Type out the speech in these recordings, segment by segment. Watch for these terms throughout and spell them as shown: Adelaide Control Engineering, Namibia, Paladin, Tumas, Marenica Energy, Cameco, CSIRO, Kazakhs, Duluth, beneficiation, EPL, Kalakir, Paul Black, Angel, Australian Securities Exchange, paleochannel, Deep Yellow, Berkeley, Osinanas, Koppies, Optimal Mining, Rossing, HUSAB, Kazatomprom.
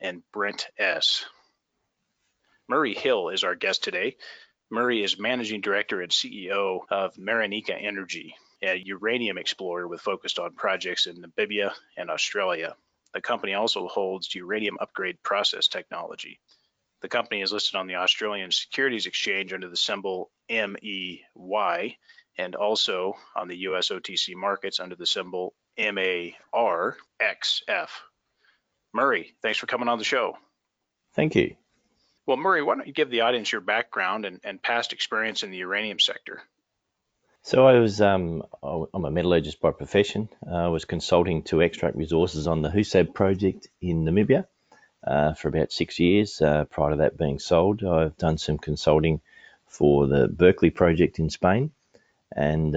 and Brent S. Murray Hill is our guest today. Murray is Managing Director and CEO of Marenica Energy, a uranium explorer with focus on projects in Namibia and Australia. The company also holds uranium upgrade process technology. The company is listed on the Australian Securities Exchange under the symbol MEY, and also on the US OTC markets under the symbol MARXF. Murray, thanks for coming on the show. Thank you. Well, Murray, why don't you give the audience your background and past experience in the uranium sector? So I'm a metallurgist by profession. I was consulting to extract resources on the HUSAB project in Namibia for about 6 years. Prior to that being sold, I've done some consulting for the Berkeley project in Spain, and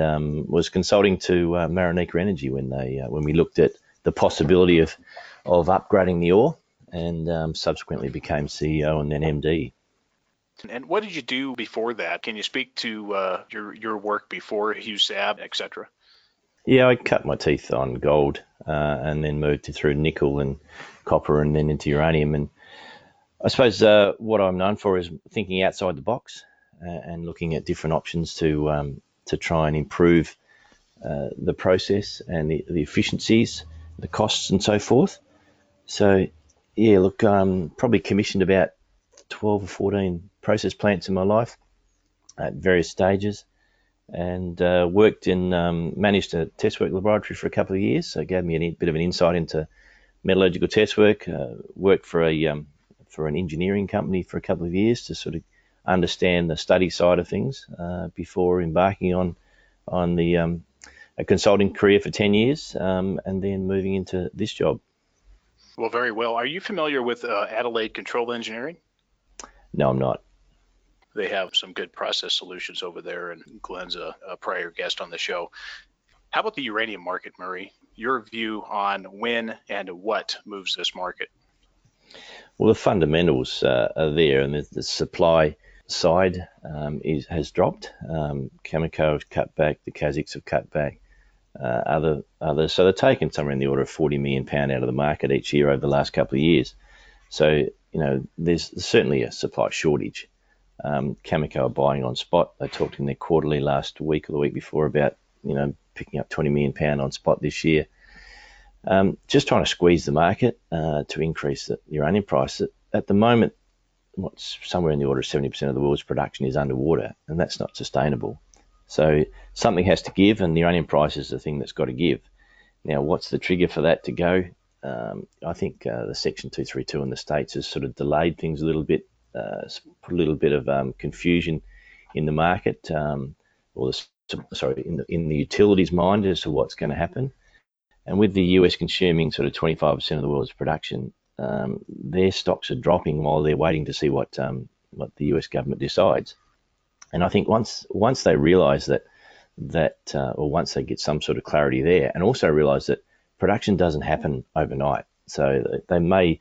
was consulting to Marenica Energy when we looked at the possibility of upgrading the ore, and subsequently became CEO and then MD. And what did you do before that? Can you speak to your work before HUSAB, etc.? Yeah, I cut my teeth on gold and then moved through nickel and copper and then into uranium. And I suppose what I'm known for is thinking outside the box and looking at different options to try and improve the process and the efficiencies, the costs and so forth. So yeah, look, probably commissioned about 12 or 14 process plants in my life at various stages, and worked in, managed a test work laboratory for a couple of years. So it gave me a bit of an insight into metallurgical test work, worked for an engineering company for a couple of years to sort of understand the study side of things before embarking on the a consulting career for 10 years and then moving into this job. Well, very well. Are you familiar with Adelaide Control Engineering? No, I'm not. They have some good process solutions over there, and Glenn's a prior guest on the show. How about the uranium market, Murray? Your view on when and what moves this market? Well, the fundamentals are there, and the supply side has dropped. Cameco have cut back, the Kazakhs have cut back, others. So they're taking somewhere in the order of 40 million pound out of the market each year over the last couple of years. So, you know, there's certainly a supply shortage. Cameco are buying on spot. They talked in their quarterly last week or the week before about, you know, picking up 20 million pound on spot this year. Just trying to squeeze the market to increase the uranium price. At the moment, what's somewhere in the order of 70% of the world's production is underwater, and that's not sustainable. So something has to give, and the uranium price is the thing that's got to give. Now, what's the trigger for that to go? I think the Section 232 in the States has sort of delayed things a little bit, put a little bit of confusion in the market, in the utilities' mind as to what's going to happen. And with the US consuming sort of 25% of the world's production, their stocks are dropping while they're waiting to see what the US government decides. And I think once they realise that, or once they get some sort of clarity there, and also realise that production doesn't happen overnight, so they may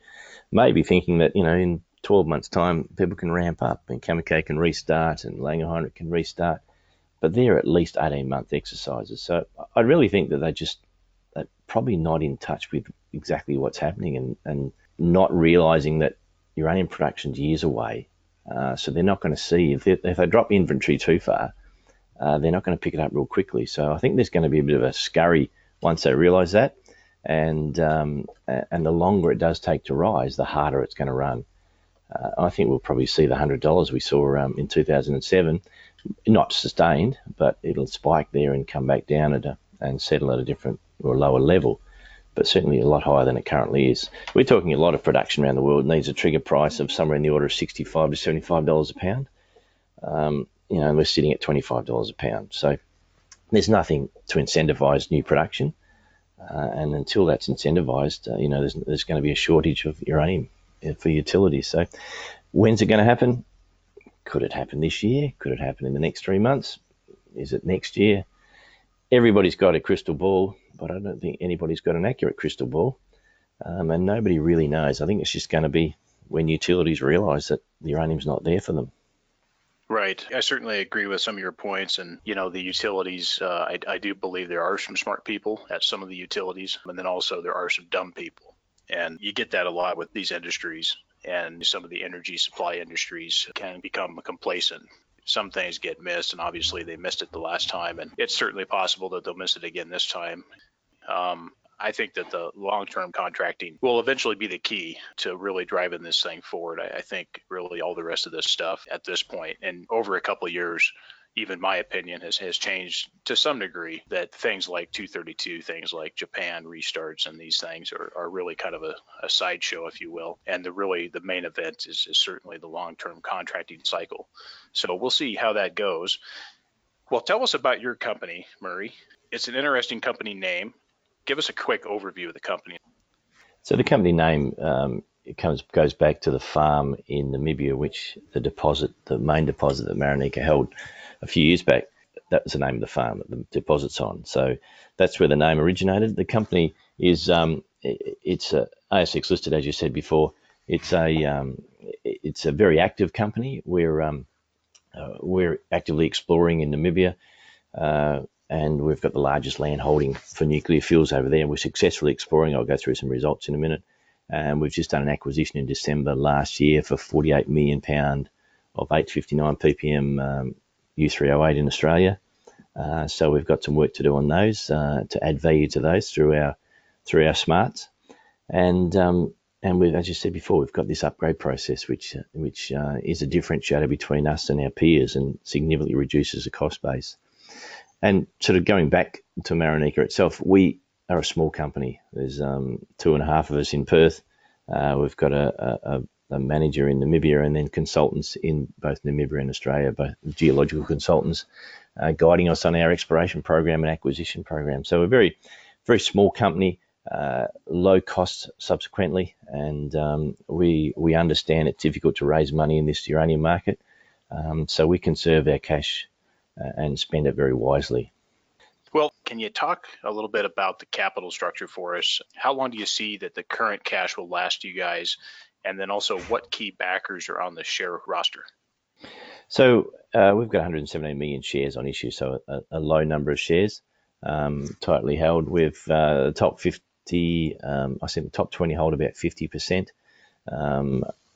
be thinking that, you know, in 12 months' time people can ramp up and Cameco can restart and Langer Heinrich can restart, but they're at least 18-month exercises. So I really think that they're probably not in touch with exactly what's happening and not realising that uranium production's years away. So they're not going to see, if they drop inventory too far, they're not going to pick it up real quickly. So I think there's going to be a bit of a scurry once they realise that, and the longer it does take to rise, the harder it's going to run. I think we'll probably see the $100 we saw in 2007, not sustained, but it'll spike there and come back down and settle at a different or lower level, but certainly a lot higher than it currently is. We're talking a lot of production around the world needs a trigger price of somewhere in the order of $65 to $75 a pound. You know, and we're sitting at $25 a pound. So there's nothing to incentivize new production. And until that's incentivized, you know, there's going to be a shortage of uranium. for utilities. So when's it going to happen? Could it happen this year? Could it happen in the next 3 months? Is it next year? Everybody's got a crystal ball, but I don't think anybody's got an accurate crystal ball. And nobody really knows. I think it's just going to be when utilities realise that the uranium's not there for them. Right. I certainly agree with some of your points. And, you know, the utilities, I do believe there are some smart people at some of the utilities. And then also there are some dumb people. And you get that a lot with these industries. And some of the energy supply industries can become complacent. Some things get missed. And obviously they missed it the last time. And it's certainly possible that they'll miss it again this time. I think that the long-term contracting will eventually be the key to really driving this thing forward. I think really all the rest of this stuff at this point, and over a couple of years, even my opinion has changed to some degree, that things like 232, things like Japan restarts and these things are really kind of a sideshow, if you will. And the main event is certainly the long-term contracting cycle. So we'll see how that goes. Well, tell us about your company, Murray. It's an interesting company name. Give us a quick overview of the company. So the company name goes back to the farm in Namibia, which the main deposit that Marenica held a few years back. That was the name of the farm that the deposit's on. So that's where the name originated. The company is it's ASX listed, as you said before. It's a very active company. We're actively exploring in Namibia. And we've got the largest land holding for nuclear fuels over there. And we're successfully exploring. I'll go through some results in a minute. And we've just done an acquisition in December last year for £48 million of 859 ppm U308 in Australia. So we've got some work to do on those to add value to those through our smarts. And we've, as you said before, we've got this upgrade process, which is a differentiator between us and our peers and significantly reduces the cost base. And sort of going back to Marenica itself, we are a small company. There's 2.5 of us in Perth. We've got a manager in Namibia and then consultants in both Namibia and Australia, both geological consultants, guiding us on our exploration program and acquisition program. So a very, very small company, low cost subsequently. And we understand it's difficult to raise money in this uranium market. So we conserve our cash and spend it very wisely. Well, can you talk a little bit about the capital structure for us? How long do you see that the current cash will last you guys? And then also what key backers are on the share roster? So we've got 117 million shares on issue, so a low number of shares, tightly held. With the top 50, I said the top 20 hold about 50%.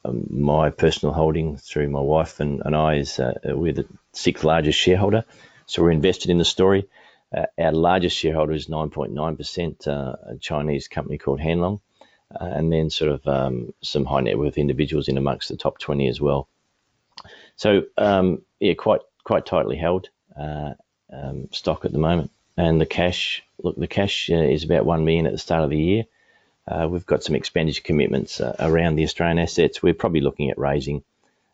My personal holding through my wife and I is we're the 6th largest shareholder, so we're invested in the story. Our largest shareholder is 9.9%, a Chinese company called Hanlong, and then sort of some high net worth individuals in amongst the top 20 as well. So quite tightly held stock at the moment. And the cash is about 1 million at the start of the year. We've got some expenditure commitments around the Australian assets. We're probably looking at raising,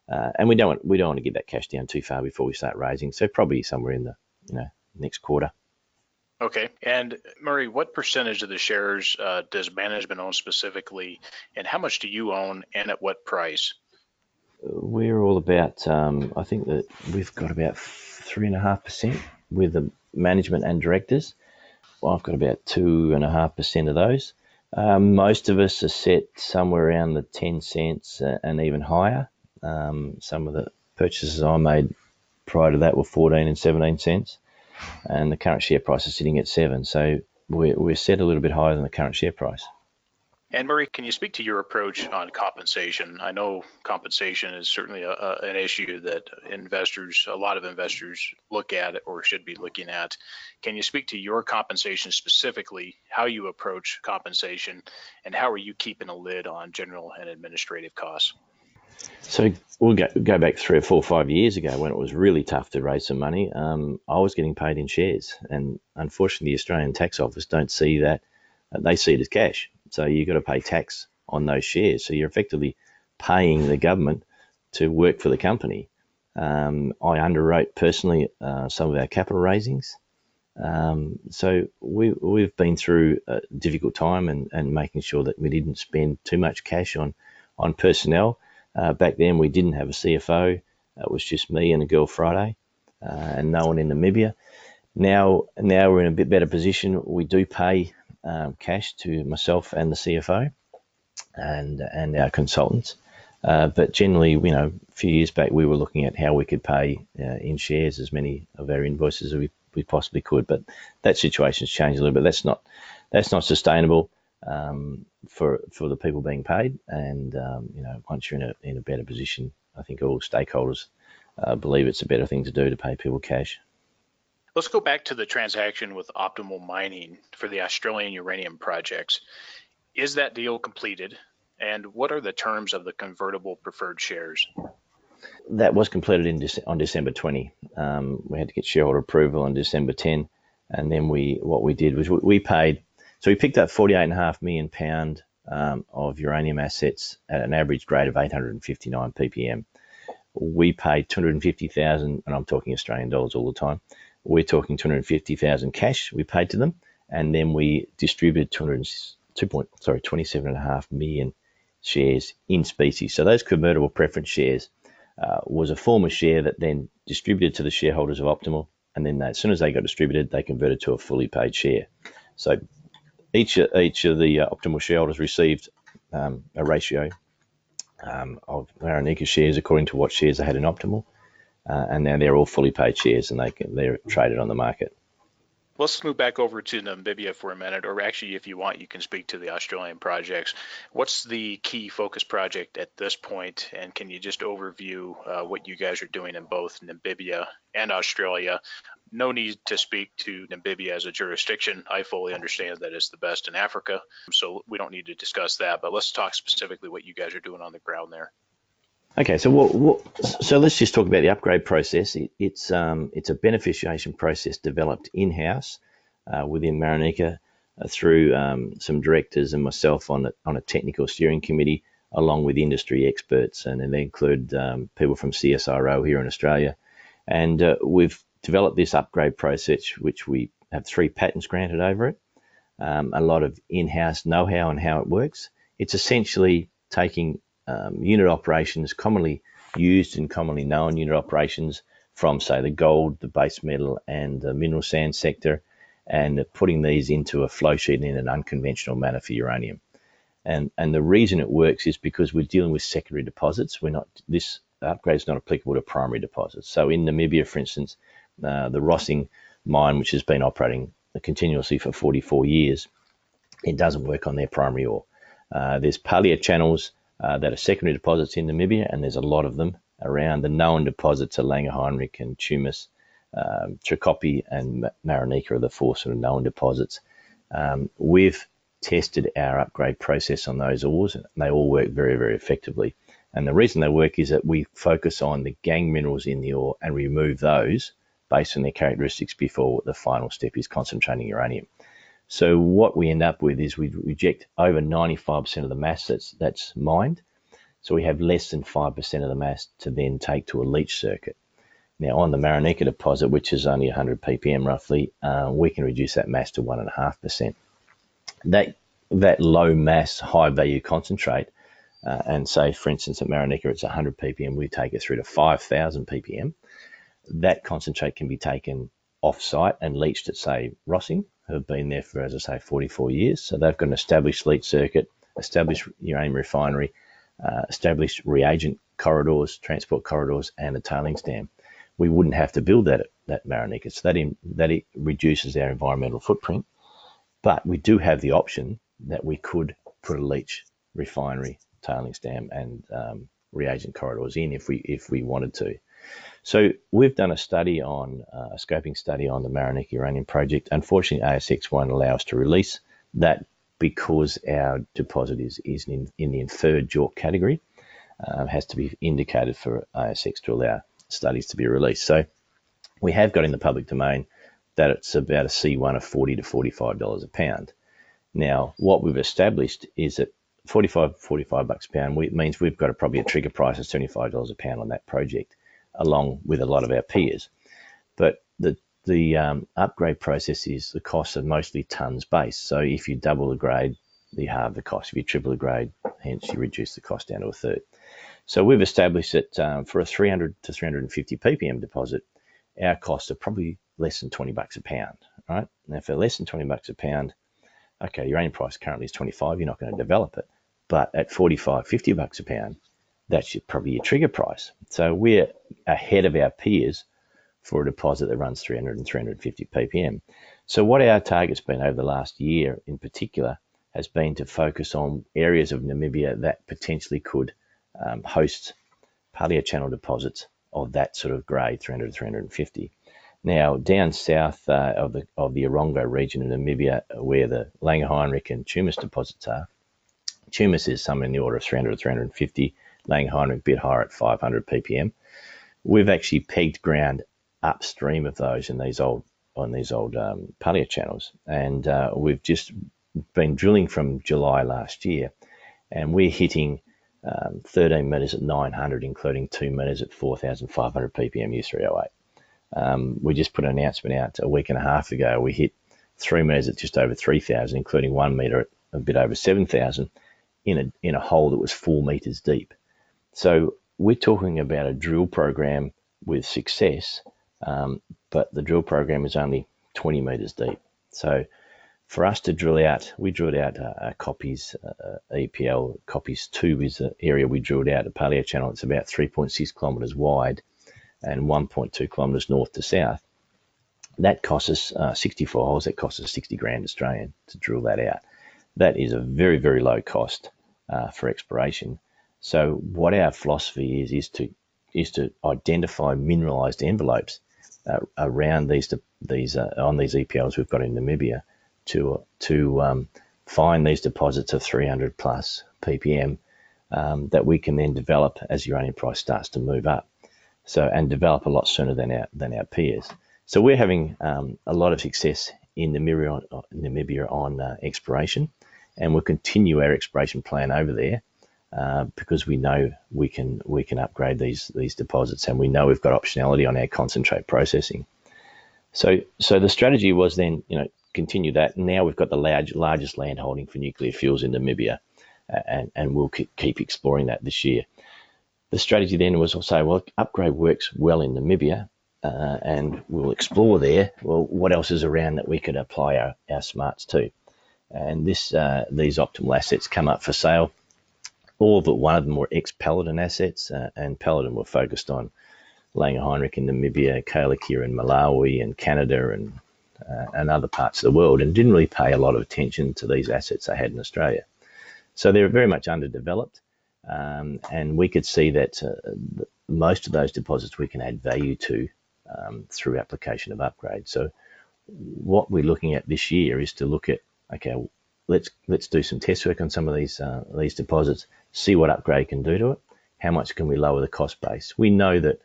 and we don't want to get that cash down too far before we start raising. So probably somewhere in the next quarter. Okay. And Murray, what percentage of the shares does management own specifically, and how much do you own, and at what price? We're all about. I think that we've got about 3.5% with the management and directors. Well, I've got about 2.5% of those. Most of us are set somewhere around the 10 cents and even higher. Some of the purchases I made prior to that were 14 and 17 cents, and the current share price is sitting at 7. So we're set a little bit higher than the current share price. And Murray, can you speak to your approach on compensation? I know compensation is certainly an issue that a lot of investors look at or should be looking at. Can you speak to your compensation specifically, how you approach compensation, and how are you keeping a lid on general and administrative costs? So we'll go back 3 or 4 or 5 years ago when it was really tough to raise some money. I was getting paid in shares, and unfortunately the Australian Tax Office don't see that. They see it as cash. So you've got to pay tax on those shares. So you're effectively paying the government to work for the company. I underwrote personally some of our capital raisings. So we've been through a difficult time and making sure that we didn't spend too much cash on on personnel. Back then, we didn't have a CFO. It was just me and a girl Friday, and no one in Namibia. Now we're in a bit better position. We do pay cash to myself and the CFO and our consultants. But generally, you know, a few years back, we were looking at how we could pay in shares as many of our invoices as we possibly could. But that situation's changed a little bit. That's not sustainable for the people being paid. And you know, once you're in a better position, I think all stakeholders believe it's a better thing to do to pay people cash. Let's go back to the transaction with Optimal Mining for the Australian uranium projects. Is that deal completed? And what are the terms of the convertible preferred shares? That was completed on December 20. We had to get shareholder approval on December 10, and then what we did was we paid. So we picked up £48.5 million of uranium assets at an average grade of 859 ppm. We paid 250,000, and I'm talking Australian dollars all the time. We're talking 250,000 cash we paid to them, and then we distributed 27.5 million shares in specie. So those convertible preference shares was a form of share that then distributed to the shareholders of Optimal, and then as soon as they got distributed, they converted to a fully paid share. So each of the Optimal shareholders received a ratio of Marenica shares according to what shares they had in Optimal, and now they're all fully paid shares and they're traded on the market. Let's move back over to Namibia for a minute, or actually, if you want, you can speak to the Australian projects. What's the key focus project at this point, and can you just overview what you guys are doing in both Namibia and Australia? No need to speak to Namibia as a jurisdiction. I fully understand that it's the best in Africa, so we don't need to discuss that, but let's talk specifically what you guys are doing on the ground there. Okay, so so let's just talk about the upgrade process. It's a beneficiation process developed in-house within Marenica through some directors and myself on a technical steering committee, along with industry experts, and they include people from CSIRO here in Australia. And we've developed this upgrade process, which we have 3 patents granted over it, a lot of in-house know-how on how it works. It's essentially taking unit operations, commonly used and commonly known unit operations from, say, the gold, the base metal, and the mineral sand sector, and putting these into a flow sheet in an unconventional manner for uranium. And the reason it works is because we're dealing with secondary deposits. This upgrade is not applicable to primary deposits. So in Namibia, for instance, the Rossing mine, which has been operating continuously for 44 years, it doesn't work on their primary ore. There's palliar channels that are secondary deposits in Namibia, and there's a lot of them around. The known deposits are Langer Heinrich and Tumas, Tricopi and Marenica are the 4 sort of known deposits. We've tested our upgrade process on those ores, and they all work very, very effectively. And the reason they work is that we focus on the gangue minerals in the ore and remove those based on their characteristics before the final step is concentrating uranium. So what we end up with is we reject over 95% of the mass that's mined. So we have less than 5% of the mass to then take to a leach circuit. Now on the Marenica deposit, which is only 100 ppm roughly, we can reduce that mass to 1.5%. That low mass, high value concentrate, and say for instance at Marenica it's 100 ppm, we take it through to 5,000 ppm. That concentrate can be taken off site and leached at say Rossing, have been there for, as I say, 44 years. So they've got an established leach circuit, established uranium refinery, established reagent corridors, transport corridors, and a tailings dam. We wouldn't have to build that at Marenica, so that reduces our environmental footprint. But we do have the option that we could put a leach refinery, tailings dam, and reagent corridors in if we wanted to. So we've done a study on a scoping study on the Marenica uranium project. Unfortunately, ASX won't allow us to release that because our deposit is in the inferred JORC category. Has to be indicated for ASX to allow studies to be released. So we have got in the public domain that it's about a C1 of $40 to $45 a pound. Now, what we've established is that $45 a pound means we've got probably a trigger price of $75 a pound on that project, along with a lot of our peers. But the upgrade process is the costs are mostly tons based. So if you double the grade you halve the cost. If you triple the grade, hence you reduce the cost down to a third. So we've established that for a 300 to 350 ppm deposit, our costs are probably less than $20 a pound, right? Now, if they're less than $20 a pound, okay, your uranium price currently is 25, you're not going to develop it. But at 45, $50 a pound, that's probably your trigger price. So we're ahead of our peers for a deposit that runs 300 and 350 ppm. So what our target's been over the last year in particular has been to focus on areas of Namibia that potentially could host paleochannel deposits of that sort of grade, 300 to 350. Now, down south of the Orongo region in Namibia, where the Langer Heinrich and Tumas deposits are, Tumas is somewhere in the order of 300 to 350, Langer Heinrich a bit higher at 500 ppm. We've actually pegged ground upstream of those in these old paleochannels, and we've just been drilling from July last year, and we're hitting 13 meters at 900, including 2 meters at 4,500 ppm U308. We just put an announcement out a week and a half ago. We hit 3 meters at just over 3,000, including 1 meter at a bit over 7,000 in a hole that was 4 meters deep. So we're talking about a drill program with success, but the drill program is only 20 meters deep. So for us to drill out, we drilled out Koppies, EPL, Koppies 2 is the area we drilled out, a paleochannel. It's about 3.6 kilometers wide and 1.2 kilometers north to south. That cost us 64 holes. That cost us 60 grand Australian to drill that out. That is a very, very low cost for exploration. So what our philosophy is to identify mineralized envelopes around these on these EPLs we've got in Namibia to find these deposits of 300 plus ppm that we can then develop as uranium price starts to move up. So, and develop a lot sooner than our peers. So we're having a lot of success in Namibia on exploration, and we'll continue our exploration plan over there because we know we can upgrade these deposits, and we know we've got optionality on our concentrate processing. So the strategy was then, continue that. Now we've got the largest land holding for nuclear fuels in Namibia, and we'll keep exploring that this year. The strategy then was also, well, upgrade works well in Namibia, and we'll explore there. Well, what else is around that we could apply our smarts to? And these optimal assets come up for sale. All but one of them were ex-Paladin assets, and Paladin were focused on Langer Heinrich in Namibia, Kalakir in Malawi and Canada and other parts of the world, and didn't really pay a lot of attention to these assets they had in Australia. So they're very much underdeveloped. And we could see that most of those deposits we can add value to through application of upgrades. So what we're looking at this year is to look at, okay, let's do some test work on some of these deposits, see what upgrade can do to it, how much can we lower the cost base. We know that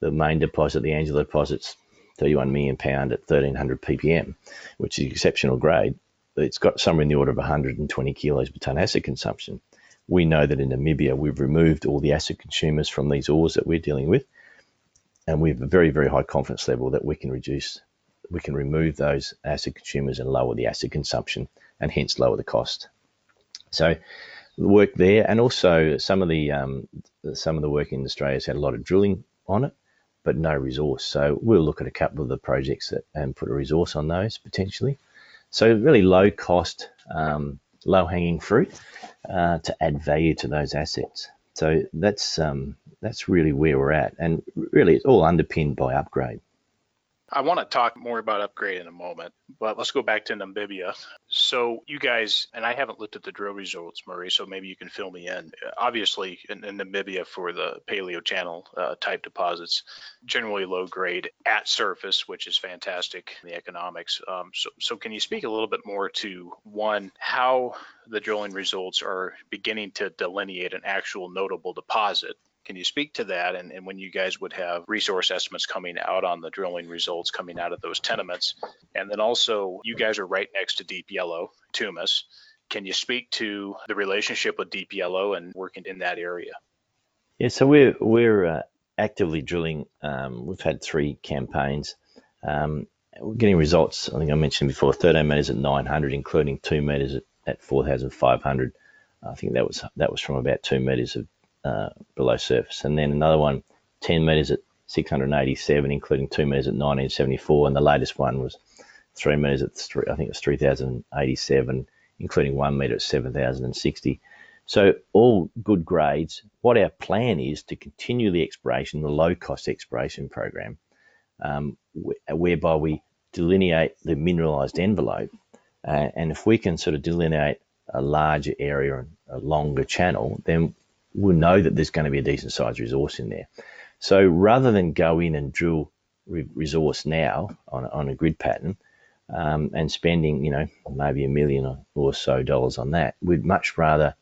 the main deposit, the Angel deposit's 31 million pound at 1300 ppm, which is exceptional grade. It's got somewhere in the order of 120 kilos per tonne acid consumption. We know that in Namibia, we've removed all the acid consumers from these ores that we're dealing with, and we have a very, very high confidence level that we can remove those acid consumers and lower the acid consumption, and hence lower the cost. So work there, and also some of the work in Australia's had a lot of drilling on it, but no resource. So we'll look at a couple of the projects and put a resource on those potentially. So really low cost. Low-hanging fruit to add value to those assets. So that's really where we're at, and really it's all underpinned by upgrade. I want to talk more about upgrade in a moment, but let's go back to Namibia. So you guys, and I haven't looked at the drill results, Murray, so maybe you can fill me in. Obviously, in Namibia for the paleochannel type deposits, generally low grade at surface, which is fantastic in the economics. So can you speak a little bit more to, one, how the drilling results are beginning to delineate an actual notable deposit? Can you speak to that, and when you guys would have resource estimates coming out on the drilling results coming out of those tenements? And then also, you guys are right next to Deep Yellow, Tumas. Can you speak to the relationship with Deep Yellow and working in that area? Yeah, so we're actively drilling. We've had 3 campaigns. We're getting results, I think I mentioned before, 13 meters at 900, including 2 meters at at 4,500. I think that was from about 2 meters of below surface, and then another one 10 meters at 687, including 2 meters at 1974, and the latest one was 3 meters at I think it was 3,087, including 1 meter at 7,060. So all good grades. What our plan is to continue the exploration, the low-cost exploration program, whereby we delineate the mineralized envelope, and if we can sort of delineate a larger area and a longer channel, then we'll know that there's going to be a decent-sized resource in there. So rather than go in and drill resource now on a grid pattern, and spending, maybe $1 million or so dollars on that, we'd much rather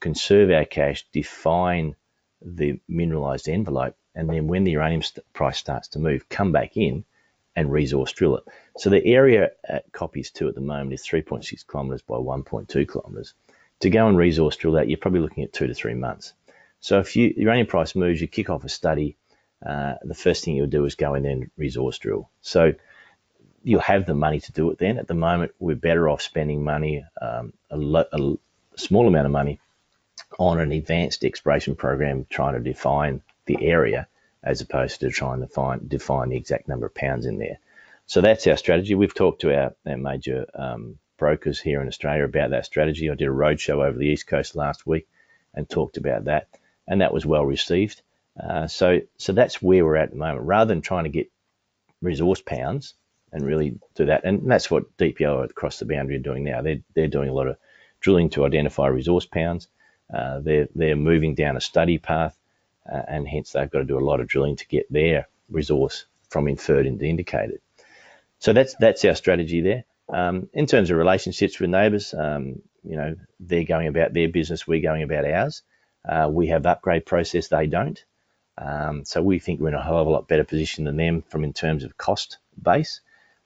conserve our cash, define the mineralized envelope, and then when the uranium price starts to move, come back in and resource drill it. So the area at Koppies 2 at the moment is 3.6 kilometers by 1.2 kilometers. To go and resource drill that, you're probably looking at 2 to 3 months. So if the uranium price moves, you kick off a study, the first thing you'll do is go in there and resource drill. So you'll have the money to do it then. At the moment, we're better off spending money, a small amount of money, on an advanced exploration program trying to define the area as opposed to trying to define the exact number of pounds in there. So that's our strategy. We've talked to our major brokers here in Australia about that strategy. I did a roadshow over the East Coast last week and talked about that, and that was well received. So that's where we're at the moment. Rather than trying to get resource pounds and really do that, and that's what Deep Yellow across the boundary are doing now. They're doing a lot of drilling to identify resource pounds. They're moving down a study path, and hence they've got to do a lot of drilling to get their resource from inferred into indicated. So that's our strategy there. In terms of relationships with neighbours, they're going about their business, we're going about ours. We have the upgrade process, they don't. So we think we're in a hell of a lot better position than them in terms of cost base.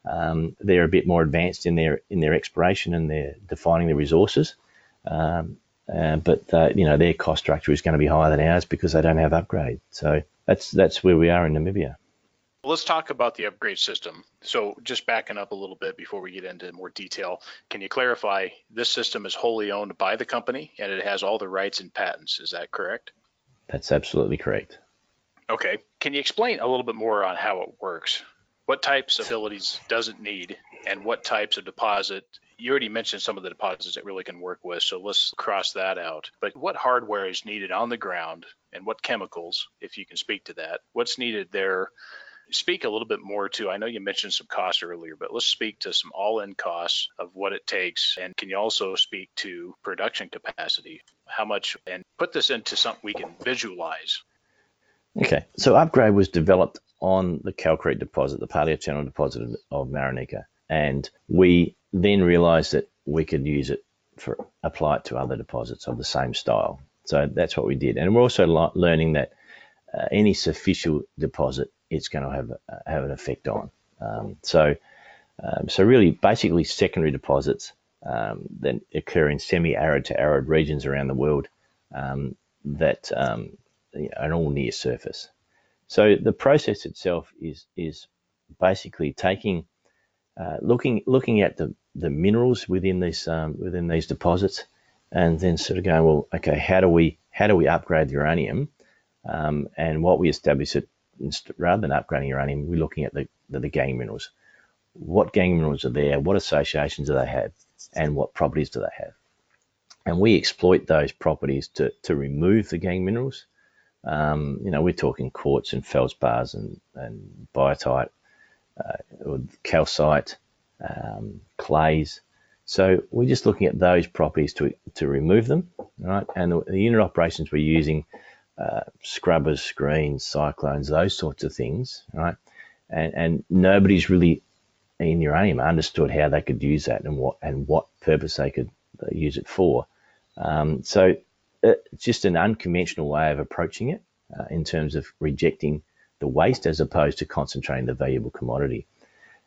They're a bit more advanced in their exploration and they're defining the resources. But their cost structure is going to be higher than ours because they don't have upgrade. So that's where we are in Namibia. Well, let's talk about the upgrade system. So just backing up a little bit before we get into more detail, can you clarify this system is wholly owned by the company and it has all the rights and patents? Is that correct? That's absolutely correct. Okay. Can you explain a little bit more on how it works? What types of facilities does it need and what types of deposit? You already mentioned some of the deposits it really can work with, so let's cross that out. But what hardware is needed on the ground and what chemicals, if you can speak to that, what's needed there? Speak a little bit more to, I know you mentioned some costs earlier, but let's speak to some all-in costs of what it takes. And can you also speak to production capacity? How much, and put this into something we can visualize. Okay, so Upgrade was developed on the calcrete deposit, the paleochannel deposit of Marenica. And we then realized that we could use it apply it to other deposits of the same style. So that's what we did. And we're also learning that any superficial deposit, it's going to have an effect on. So really basically secondary deposits that occur in semi-arid to arid regions around the world that are all near surface. So the process itself is basically taking looking at the minerals within these deposits, and then sort of going, well, okay, how do we upgrade the uranium? And what we establish it rather than upgrading uranium, we're looking at the gangue minerals. What gangue minerals are there? What associations do they have? And what properties do they have? And we exploit those properties to remove the gangue minerals. We're talking quartz and feldspars and biotite. Or calcite, clays. So we're just looking at those properties to remove them, right? And the unit operations, we're using scrubbers, screens, cyclones, those sorts of things, right? And nobody's really in uranium understood how they could use that and what purpose they could use it for. So it's just an unconventional way of approaching it in terms of rejecting the waste as opposed to concentrating the valuable commodity.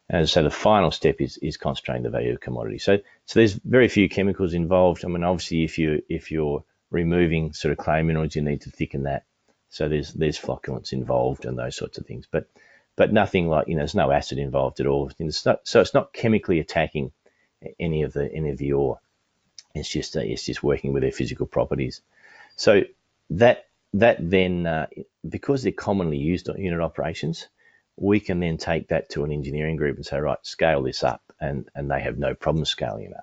And so the final step is concentrating the valuable commodity. So there's very few chemicals involved. I mean, obviously if you're removing sort of clay minerals, you need to thicken that. So there's flocculants involved and those sorts of things, but nothing like, there's no acid involved at all. So it's not chemically attacking any of the ore. It's just working with their physical properties. So that then because they're commonly used on unit operations, we can then take that to an engineering group and say, right, scale this up, and they have no problem scaling it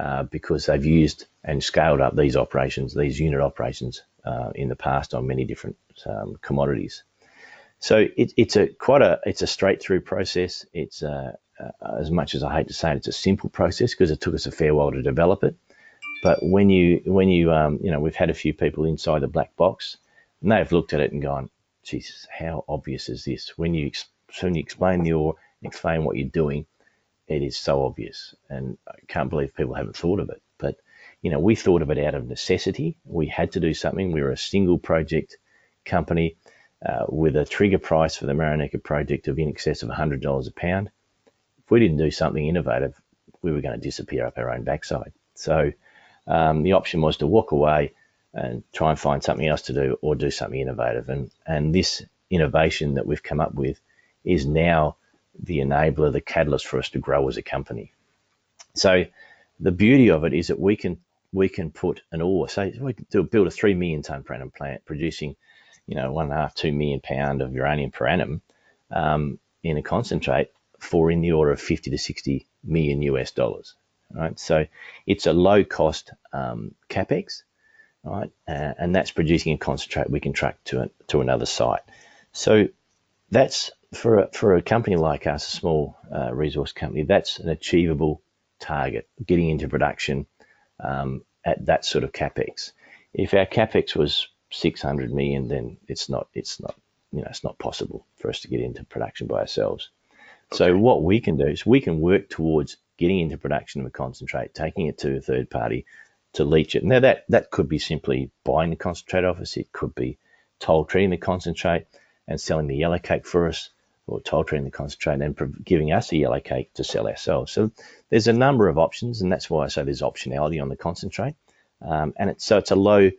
up because they've used and scaled up these operations, these unit operations in the past on many different commodities. So it's a straight through process. It's as much as I hate to say it, it's a simple process because it took us a fair while to develop it. But when you we've had a few people inside the black box, and they've looked at it and gone, Jesus, how obvious is this? When you explain the ore, explain what you're doing, it is so obvious, and I can't believe people haven't thought of it. But we thought of it out of necessity. We had to do something. We were a single project company with a trigger price for the Marenica project of in excess of $100 a pound. If we didn't do something innovative, we were going to disappear up our own backside. So the option was to walk away and try and find something else to do, or do something innovative. And this innovation that we've come up with is now the enabler, the catalyst for us to grow as a company. So the beauty of it is that we can put an ore, say we can build a 3 million ton per annum plant producing, 1.5 to 2 million pound of uranium per annum in a concentrate for in the order of $50 to $60 million US. Right, so it's a low cost capex. Right, and that's producing a concentrate we can truck to another site. So that's for a company like us, a small resource company, that's an achievable target, getting into production at that sort of capex. If our capex was 600 million, then it's not possible for us to get into production by ourselves. Okay. So what we can do is we can work towards getting into production of a concentrate, taking it to a third party to leach it. Now that could be simply buying the concentrate off us. It could be toll treating the concentrate and selling the yellow cake for us, or toll treating the concentrate and giving us the yellow cake to sell ourselves. So there's a number of options, and that's why I say there's optionality on the concentrate. And it's a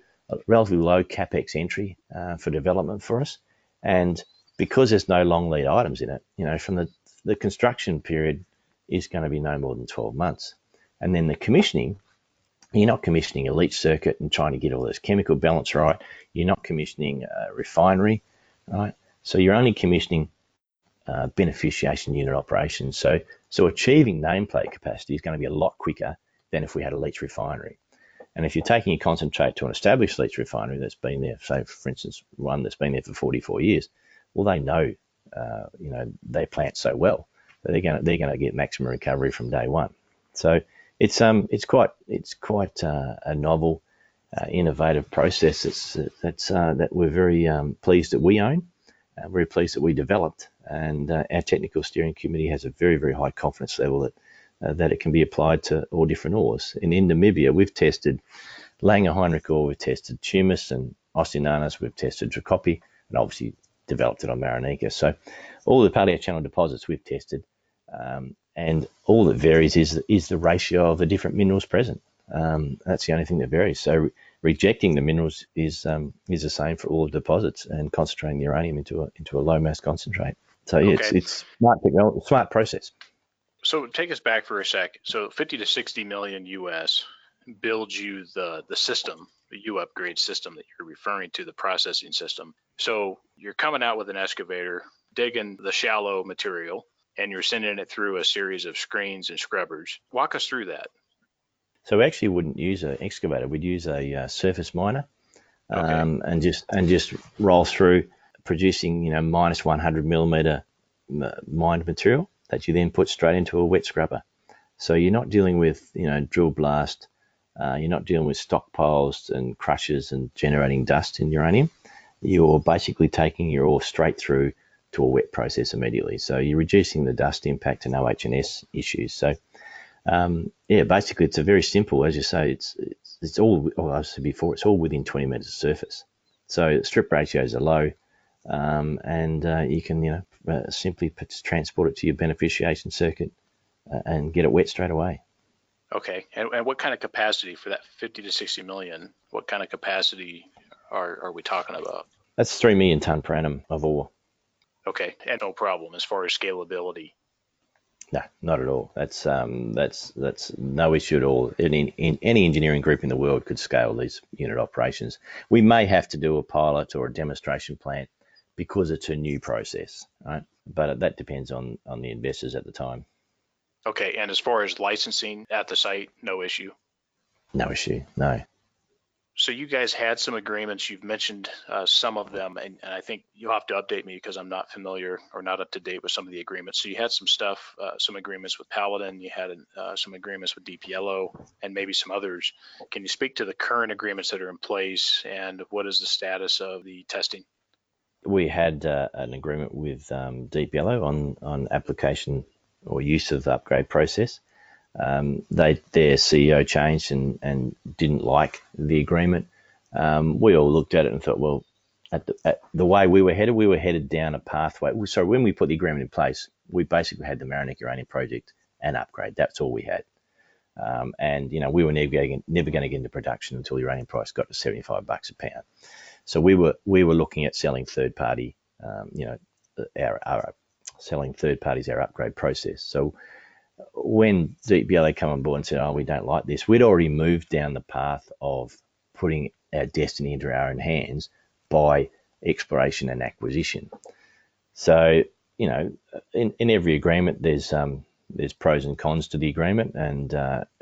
relatively low capex entry for development for us. And because there's no long lead items in it, from the construction period is going to be no more than 12 months. And then the commissioning, you're not commissioning a leach circuit and trying to get all this chemical balance right. You're not commissioning a refinery, right? So you're only commissioning beneficiation unit operations. So achieving nameplate capacity is going to be a lot quicker than if we had a leach refinery. And if you're taking a concentrate to an established leach refinery that's been there, say for instance, one that's been there for 44 years, well, they know, they plant so well that they're going to get maximum recovery from day one. So It's quite a novel, innovative process that we're very pleased that we own, very pleased that we developed, and our technical steering committee has a very, very high confidence level that it can be applied to all different ores. And in Namibia, we've tested Langer Heinrich ore, we've tested Tumas and Osinanas, we've tested Tricopi, and obviously developed it on Marenica. So all the paleochannel deposits we've tested. And all that varies is the ratio of the different minerals present. That's the only thing that varies. So rejecting the minerals is the same for all the deposits, and concentrating the uranium into a low mass concentrate. So yeah, okay. It's smart technology, smart process. So take us back for a sec. So 50 to 60 million US builds you the system, the U-upgrade system that you're referring to, the processing system. So you're coming out with an excavator, digging the shallow material, and you're sending it through a series of screens and scrubbers. Walk us through that. So we actually wouldn't use an excavator. We'd use a surface miner, okay. and just roll through, producing minus 100 millimeter mined material that you then put straight into a wet scrubber. So you're not dealing with drill blast. You're not dealing with stockpiles and crushes and generating dust in uranium. You're basically taking your ore straight through to a wet process immediately. So you're reducing the dust impact and OH&S issues. So basically it's a very simple, as you say, it's all, well, I said before, it's all within 20 meters of surface. So strip ratios are low, and you can simply transport it to your beneficiation circuit and get it wet straight away. Okay, and what kind of capacity for that 50 to 60 million, what kind of capacity are we talking about? That's 3 million ton per annum of ore. Okay, and no problem as far as scalability. No, not at all. That's no issue at all. In any engineering group in the world could scale these unit operations. We may have to do a pilot or a demonstration plant because it's a new process, right? But that depends on the investors at the time. Okay, and as far as licensing at the site, no issue? No issue, no. So you guys had some agreements. You've mentioned some of them, and I think you'll have to update me because I'm not familiar or not up to date with some of the agreements. So you had some stuff, some agreements with Paladin. You had some agreements with Deep Yellow and maybe some others. Can you speak to the current agreements that are in place, and what is the status of the testing? We had an agreement with Deep Yellow on application or use of the upgrade process. Their CEO changed and didn't like the agreement. We all looked at it and thought, well, at the way we were headed down a pathway. So when we put the agreement in place, we basically had the Marenica Uranium Project and upgrade. That's all we had. And, you know, we were never going to get into production until the uranium price got to $75 a pound. So we were looking at selling third party, selling third parties our upgrade process. So when Deep Yellow come on board and said, "Oh, we don't like this," we'd already moved down the path of putting our destiny into our own hands by exploration and acquisition. So, you know, in every agreement, there's pros and cons to the agreement, and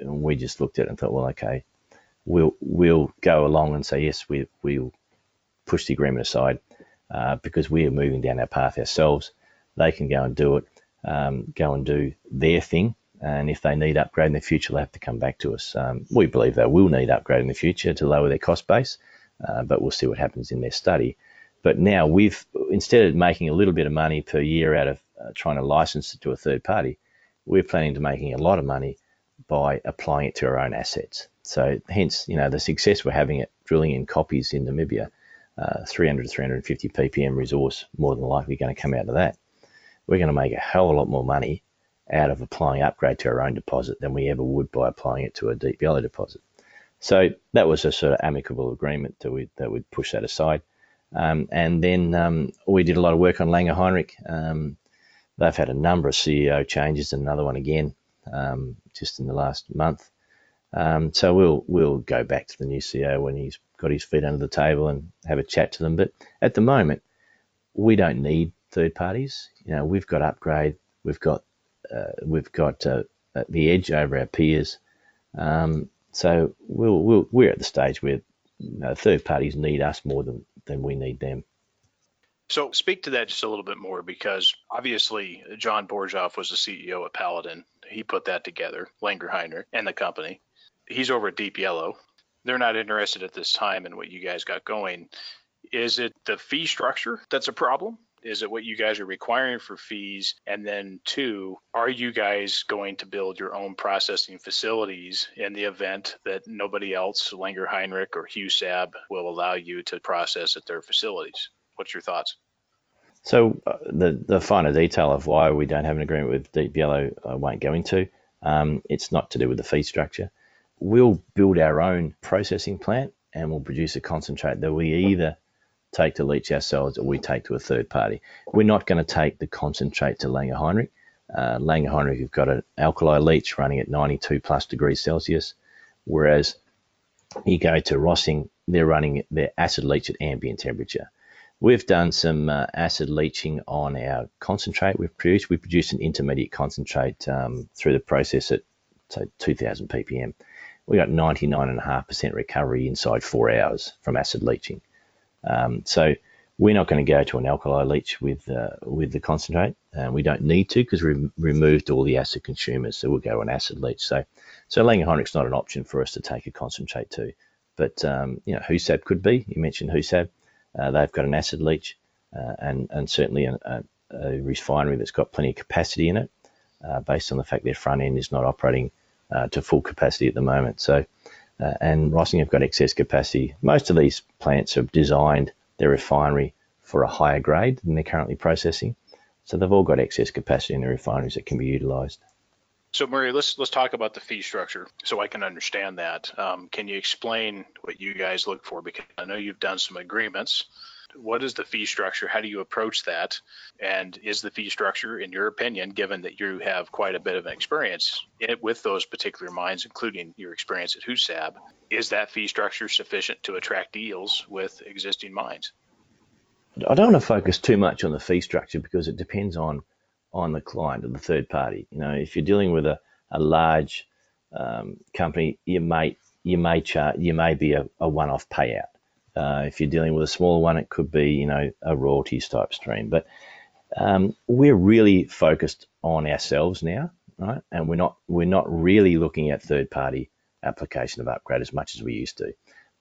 we just looked at it and thought, well, okay, we'll go along and say yes, we'll push the agreement aside because we are moving down our path ourselves. They can go and do it. Go and do their thing, and if they need upgrade in the future, they'll have to come back to us. We believe they will need upgrade in the future to lower their cost base, but we'll see what happens in their study. But now we've, instead of making a little bit of money per year out of trying to license it to a third party, we're planning to making a lot of money by applying it to our own assets. So hence, you know, the success we're having at drilling in Koppies in Namibia, 300 to 350 ppm resource, more than likely going to come out of that. We're going to make a hell of a lot more money out of applying upgrade to our own deposit than we ever would by applying it to a Deep Yellow deposit. So that was a sort of amicable agreement that we'd push that aside. And then we did a lot of work on Langer Heinrich. They've had a number of CEO changes and another one again just in the last month. So we'll go back to the new CEO when he's got his feet under the table and have a chat to them. But at the moment, we don't need third parties. You know, we've got upgrade, we've got the edge over our peers, so we're at the stage where, you know, third parties need us more than we need them. So speak to that just a little bit more, because obviously John Borjoff was the CEO at Paladin. He put that together, Langer Heinrich and the company. He's over at Deep Yellow. They're not interested at this time in what you guys got going. Is it the fee structure that's a problem? Is it what you guys are requiring for fees? And then two, are you guys going to build your own processing facilities in the event that nobody else, Langer Heinrich or HUSAB, will allow you to process at their facilities? What's your thoughts? So the finer detail of why we don't have an agreement with Deep Yellow, I won't go into. It's not to do with the fee structure. We'll build our own processing plant and we'll produce a concentrate that we either take to leach ourselves or we take to a third party. We're not going to take the concentrate to Langer Heinrich. Langer Heinrich, you've got an alkali leach running at 92 plus degrees Celsius, whereas you go to Rossing, they're running their acid leach at ambient temperature. We've done some acid leaching on our concentrate we've produced. We produced an intermediate concentrate through the process at, say, 2,000 ppm. We got 99.5% recovery inside 4 hours from acid leaching. So we're not going to go to an alkali leach with the concentrate, and we don't need to because we've removed all the acid consumers. So we'll go to an acid leach. So Langer Heinrich's not an option for us to take a concentrate to, but you know, HUSAB could be. You mentioned HUSAB. They've got an acid leach and certainly a refinery that's got plenty of capacity in it, based on the fact their front end is not operating to full capacity at the moment. So. And Rossing have got excess capacity. Most of these plants have designed their refinery for a higher grade than they're currently processing. So they've all got excess capacity in their refineries that can be utilised. So, Murray, let's talk about the fee structure so I can understand that. Can you explain what you guys look for? Because I know you've done some agreements. What is the fee structure? How do you approach that? And is the fee structure, in your opinion, given that you have quite a bit of an experience with those particular mines, including your experience at HUSAB, is that fee structure sufficient to attract deals with existing mines? I don't want to focus too much on the fee structure because it depends on the client or the third party. You know, if you're dealing with a large company, you may be a one-off payout. If you're dealing with a smaller one, it could be, you know, a royalties type stream. But we're really focused on ourselves now, right? And we're not really looking at third-party application of upgrade as much as we used to,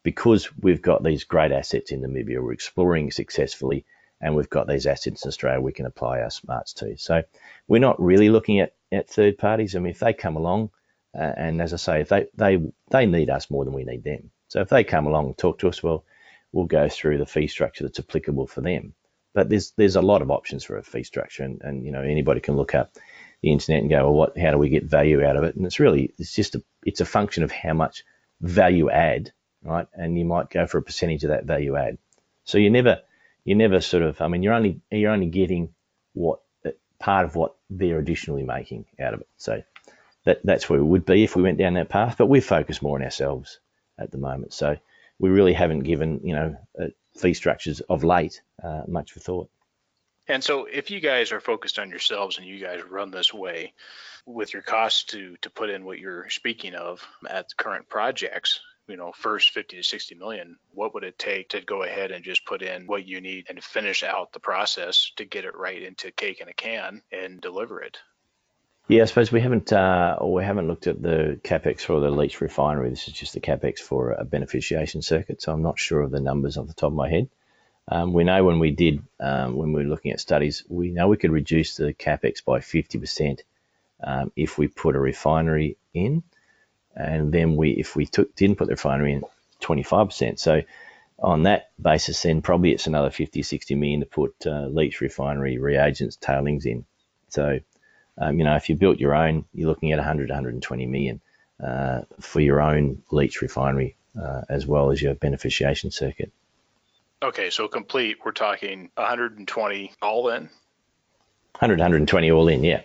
because we've got these great assets in Namibia. We're exploring successfully, and we've got these assets in Australia we can apply our smarts to. So we're not really looking at third parties. I mean, if they come along, and as I say, if they need us more than we need them. So if they come along and talk to us, well, we'll go through the fee structure that's applicable for them. But there's a lot of options for a fee structure, and you know, anybody can look up the internet and go, well, how do we get value out of it? And it's just a function of how much value add, right? And you might go for a percentage of that value add. So you never sort of, I mean, you're only getting what part of what they're additionally making out of it. So that's where we would be if we went down that path. But we focus more on ourselves at the moment, so we really haven't given, you know, fee structures of late much for thought. And so if you guys are focused on yourselves and you guys run this way with your costs to put in what you're speaking of at the current projects, you know, first 50 to 60 million, what would it take to go ahead and just put in what you need and finish out the process to get it right into cake in a can and deliver it? Yeah, I suppose we haven't looked at the capex for the leach refinery. This is just the capex for a beneficiation circuit, so I'm not sure of the numbers off the top of my head. We know when we did, when we were looking at studies, we know we could reduce the capex by 50% if we put a refinery in, and then if we didn't put the refinery in, 25%. So on that basis, then probably it's another 50, 60 million to put leach refinery reagents, tailings in. So you know, if you built your own, you're looking at 100, 120 million for your own leach refinery as well as your beneficiation circuit. Okay, so complete, we're talking 120 all in. 100, 120 all in, yeah.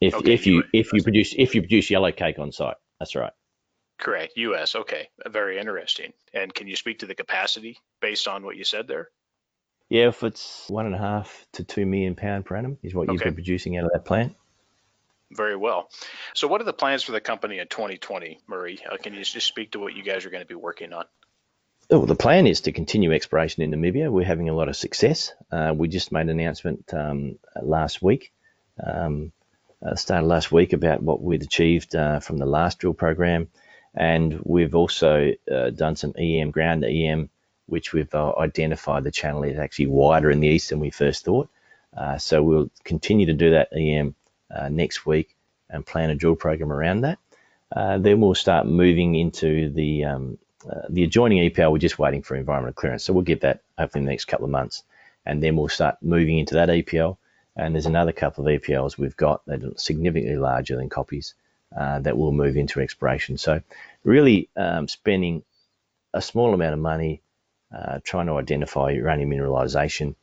If you produce yellow cake on site, that's right. Correct, US. Okay, very interesting. And can you speak to the capacity based on what you said there? Yeah, if it's 1.5 to 2 million pound per annum is what you'd be producing out of that plant. Very well. So what are the plans for the company in 2020, Murray? Can you just speak to what you guys are going to be working on? Well, the plan is to continue exploration in Namibia. We're having a lot of success. We just made an announcement last week about what we'd achieved from the last drill program. And we've also done some EM, ground EM, which we've identified the channel is actually wider in the east than we first thought. So we'll continue to do that EM next week and plan a drill program around that. Then we'll start moving into the adjoining EPL. We're just waiting for environmental clearance, so we'll get that hopefully in the next couple of months, and then we'll start moving into that EPL. And there's another couple of EPLs we've got that are significantly larger than Koppies that we'll move into exploration. So really spending a small amount of money trying to identify uranium mineralization.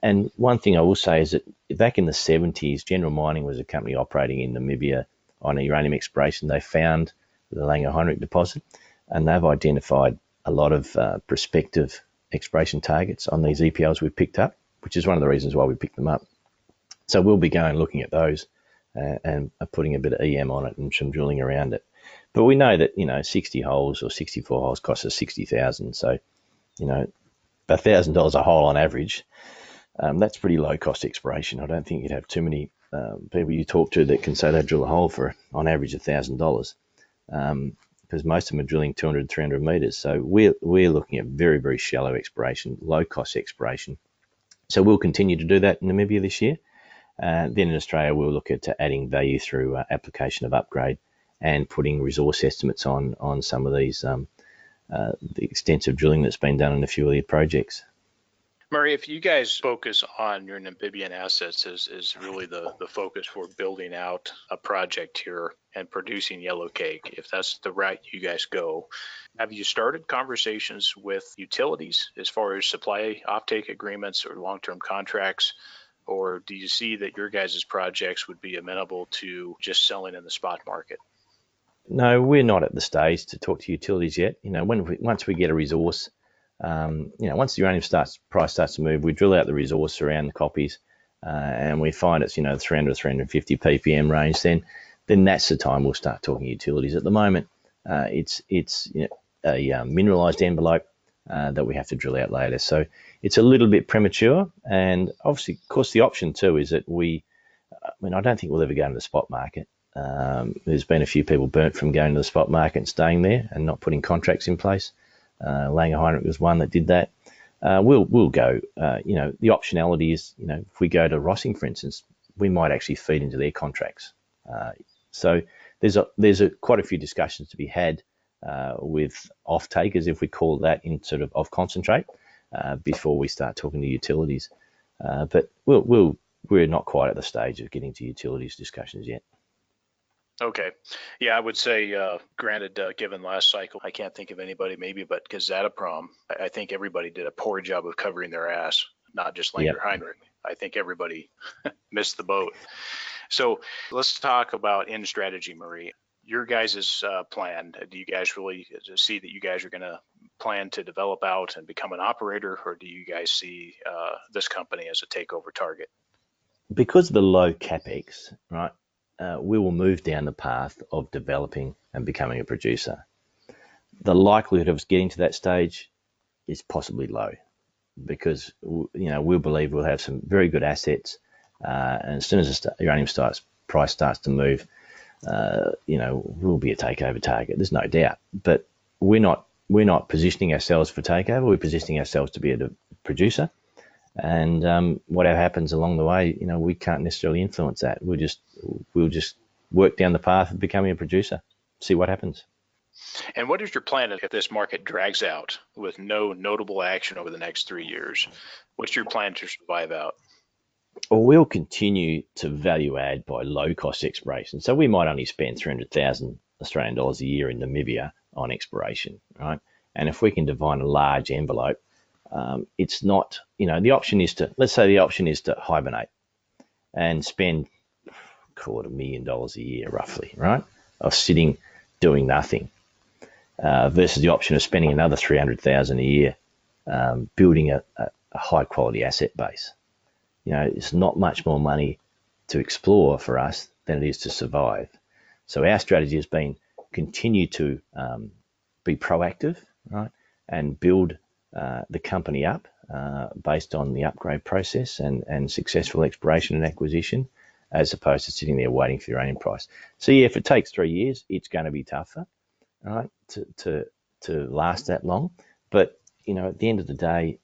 And one thing I will say is that back in the 70s, General Mining was a company operating in Namibia on a uranium exploration. They found the Langer Heinrich deposit, and they've identified a lot of prospective exploration targets on these EPLs we've picked up, which is one of the reasons why we picked them up. So we'll be going looking at those and putting a bit of EM on it and some drilling around it. But we know that, you know, 60 holes or 64 holes cost us $60,000. So, you know, $1,000 a hole on average. That's pretty low-cost exploration. I don't think you'd have too many people you talk to that can say they drill a hole for, on average, $1,000, because most of them are drilling 200, 300 metres. So we're looking at very, very shallow exploration, low-cost exploration. So we'll continue to do that in Namibia this year. Then in Australia, we'll look at adding value through application of upgrade and putting resource estimates on some of these the extensive drilling that's been done in a few of the projects. Murray, if you guys focus on your Namibian assets is really the focus for building out a project here and producing yellow cake, if that's the route you guys go, have you started conversations with utilities as far as supply offtake agreements or long-term contracts? Or do you see that your guys' projects would be amenable to just selling in the spot market? No, we're not at the stage to talk to utilities yet. You know, once we get a resource, once the uranium price starts to move, we drill out the resource around the Koppies, and we find it's, 300 to 350 ppm range. Then that's the time we'll start talking utilities. At the moment, it's a mineralized envelope that we have to drill out later. So it's a little bit premature. And obviously, of course, the option too is that I don't think we'll ever go into the spot market. There's been a few people burnt from going to the spot market and staying there and not putting contracts in place. Langer Heinrich was one that did that. We'll go. The optionality is, if we go to Rossing, for instance, we might actually feed into their contracts. So there's quite a few discussions to be had with off-takers, if we call that, in sort of off-concentrate before we start talking to utilities. But we're not quite at the stage of getting to utilities discussions yet. Okay. Yeah, I would say, granted, given last cycle, I can't think of anybody maybe but Kazatomprom. I think everybody did a poor job of covering their ass, not just Langer Heinrich. I think everybody missed the boat. So let's talk about end strategy, Marie. Your guys' plan, do you guys really see that you guys are going to plan to develop out and become an operator, or do you guys see this company as a takeover target? Because of the low capex, right, we will move down the path of developing and becoming a producer. The likelihood of us getting to that stage is possibly low because, we believe we'll have some very good assets, and as soon as the uranium price starts to move, we'll be a takeover target. There's no doubt, but we're not positioning ourselves for takeover. We're positioning ourselves to be a producer, and whatever happens along the way, we can't necessarily influence that. We'll just work down the path of becoming a producer, see what happens. And what is your plan if this market drags out with no notable action over the next 3 years? What's your plan to survive out? Or we'll continue to value add by low cost exploration. So we might only spend 300,000 Australian dollars a year in Namibia on exploration, right? And if we can define a large envelope, it's not, the option is to, let's say the option is to hibernate and spend, call it $1 million a year roughly, right? Of sitting, doing nothing, versus the option of spending another 300,000 a year, building a high quality asset base. It's not much more money to explore for us than it is to survive. So our strategy has been continue to be proactive, right, and build the company up based on the upgrade process and successful exploration and acquisition, as opposed to sitting there waiting for the uranium price. So yeah, if it takes 3 years, it's going to be tougher, right, to last that long. But at the end of the day,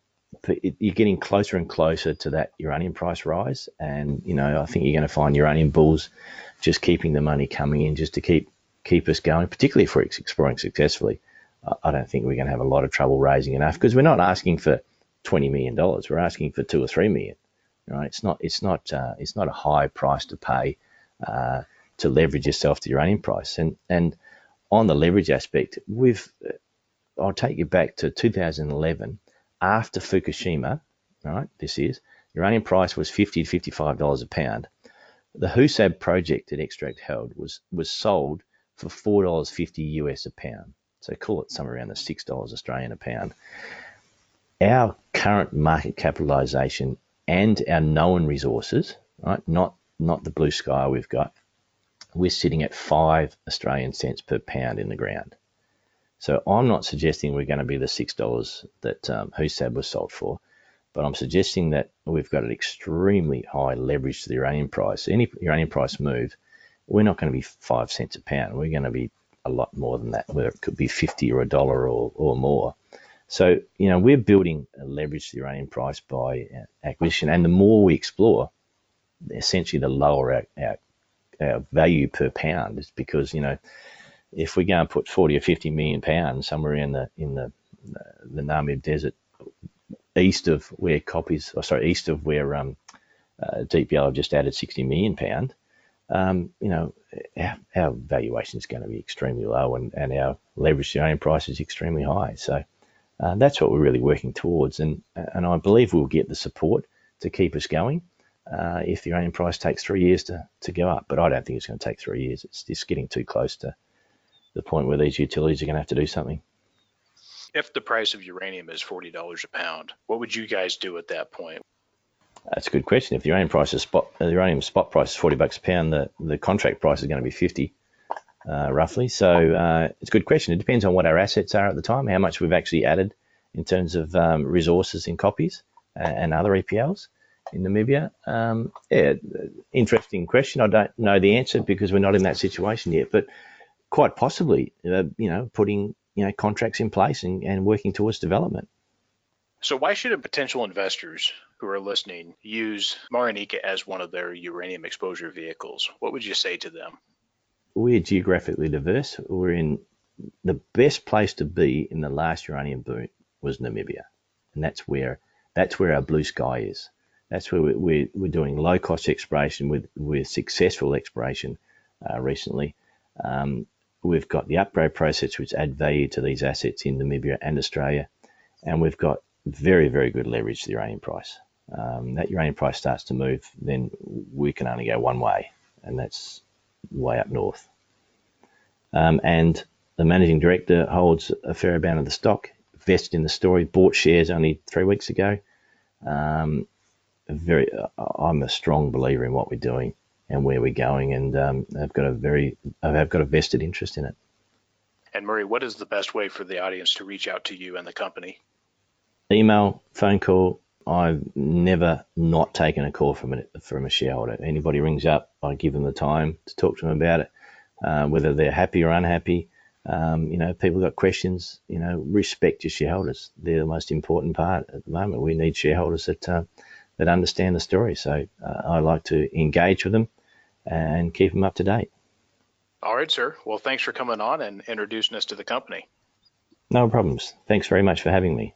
you're getting closer and closer to that uranium price rise, and I think you're going to find uranium bulls just keeping the money coming in just to keep us going, particularly if we're exploring successfully. I don't think we're going to have a lot of trouble raising enough, because we're not asking for $20 million, we're asking for $2 or $3 million, right? It's not a high price to pay to leverage yourself to uranium price. And on the leverage aspect, I'll take you back to 2011. After Fukushima, right, this is, uranium price was $50 to $55 a pound. The HUSAB project that Extract held was sold for $4.50 US a pound. So call it somewhere around the $6 Australian a pound. Our current market capitalization and our known resources, right, not the blue sky we've got, we're sitting at 5 Australian cents per pound in the ground. So I'm not suggesting we're going to be the $6 that HUSAB was sold for, but I'm suggesting that we've got an extremely high leverage to the uranium price. Any uranium price move, we're not going to be 5 cents a pound. We're going to be a lot more than that, whether it could be 50 or $1 or more. So, we're building a leverage to the uranium price by acquisition. And the more we explore, essentially the lower our value per pound is, because, if we go and put 40 or 50 million pounds somewhere in the Namib desert, east of where Koppies, east of where Deep Yellow just added £60 million, you know, our valuation is going to be extremely low, and our leverage to own price is extremely high. So that's what we're really working towards, and I believe we'll get the support to keep us going if the uranium price takes 3 years to go up. But I don't think it's going to take 3 years. It's just getting too close to the point where these utilities are going to have to do something. If the price of uranium is $40 a pound, what would you guys do at that point? That's a good question. If the uranium price is the uranium spot price is $40 a pound, the contract price is going to be $50. Roughly. So it's a good question. It depends on what our assets are at the time, how much we've actually added in terms of resources in Koppies and other EPLs in Namibia. Yeah, interesting question. I don't know the answer because we're not in that situation yet, but quite possibly, you know, putting, you know, contracts in place and working towards development. So why should potential investors who are listening use Marenica as one of their uranium exposure vehicles? What would you say to them? We're geographically diverse. We're in the best place to be in the last uranium boom was Namibia, and that's where our blue sky is. That's where we're doing low cost exploration with successful exploration recently. We've got the upgrade process which add value to these assets in Namibia and Australia, and we've got very, very good leverage to the uranium price. That uranium price starts to move, then we can only go one way, and that's way up north. And the managing director holds a fair amount of the stock, vested in the story, bought shares only 3 weeks ago. I'm a strong believer in what we're doing and where we're going, and I've got a vested interest in it. And Murray, what is the best way for the audience to reach out to you and the company? Email, phone call. I've never not taken a call from a shareholder. Anybody rings up, I give them the time to talk to them about it, whether they're happy or unhappy. You know, people got questions. You know, respect your shareholders. They're the most important part at the moment. We need shareholders that understand the story. So I like to engage with them and keep them up to date. All right, sir. Well, thanks for coming on and introducing us to the company. No problems. Thanks very much for having me.